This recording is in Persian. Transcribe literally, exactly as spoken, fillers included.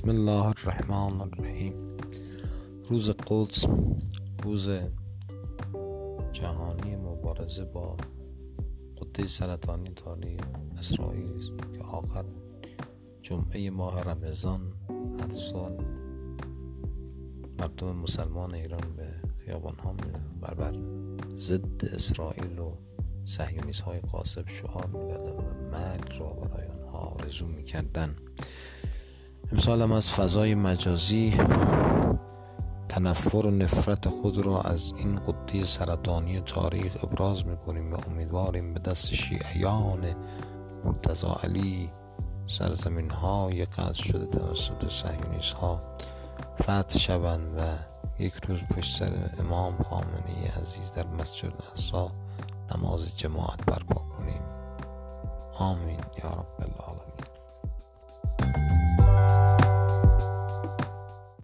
بسم الله الرحمن الرحیم. روز قدس، روز جهانی مبارزه با غده سرطانی تاریخ اسرائیل است که آخر جمعه ماه رمضان هر سال مردم مسلمان ایران به خیابان ها بربر ضد اسرائیل و صهیونیست های غاصب شعار می‌دادند و مرگ را برای آنها آرزو می‌کردند. امسال هم از فضای مجازی تنفر و نفرت خود را از این غده سرطانی تاریخ ابراز می‌کنیم و امیدواریم به دست شیعیان مرتضی علی سرزمین‌های غزو شده توسط صهیونیست‌ها فتح شوند و یک روز پشت سر امام خامنه‌ای عزیز در مسجد الاقصی نماز جماعت برپا کنیم. آمین یا رب العالمین.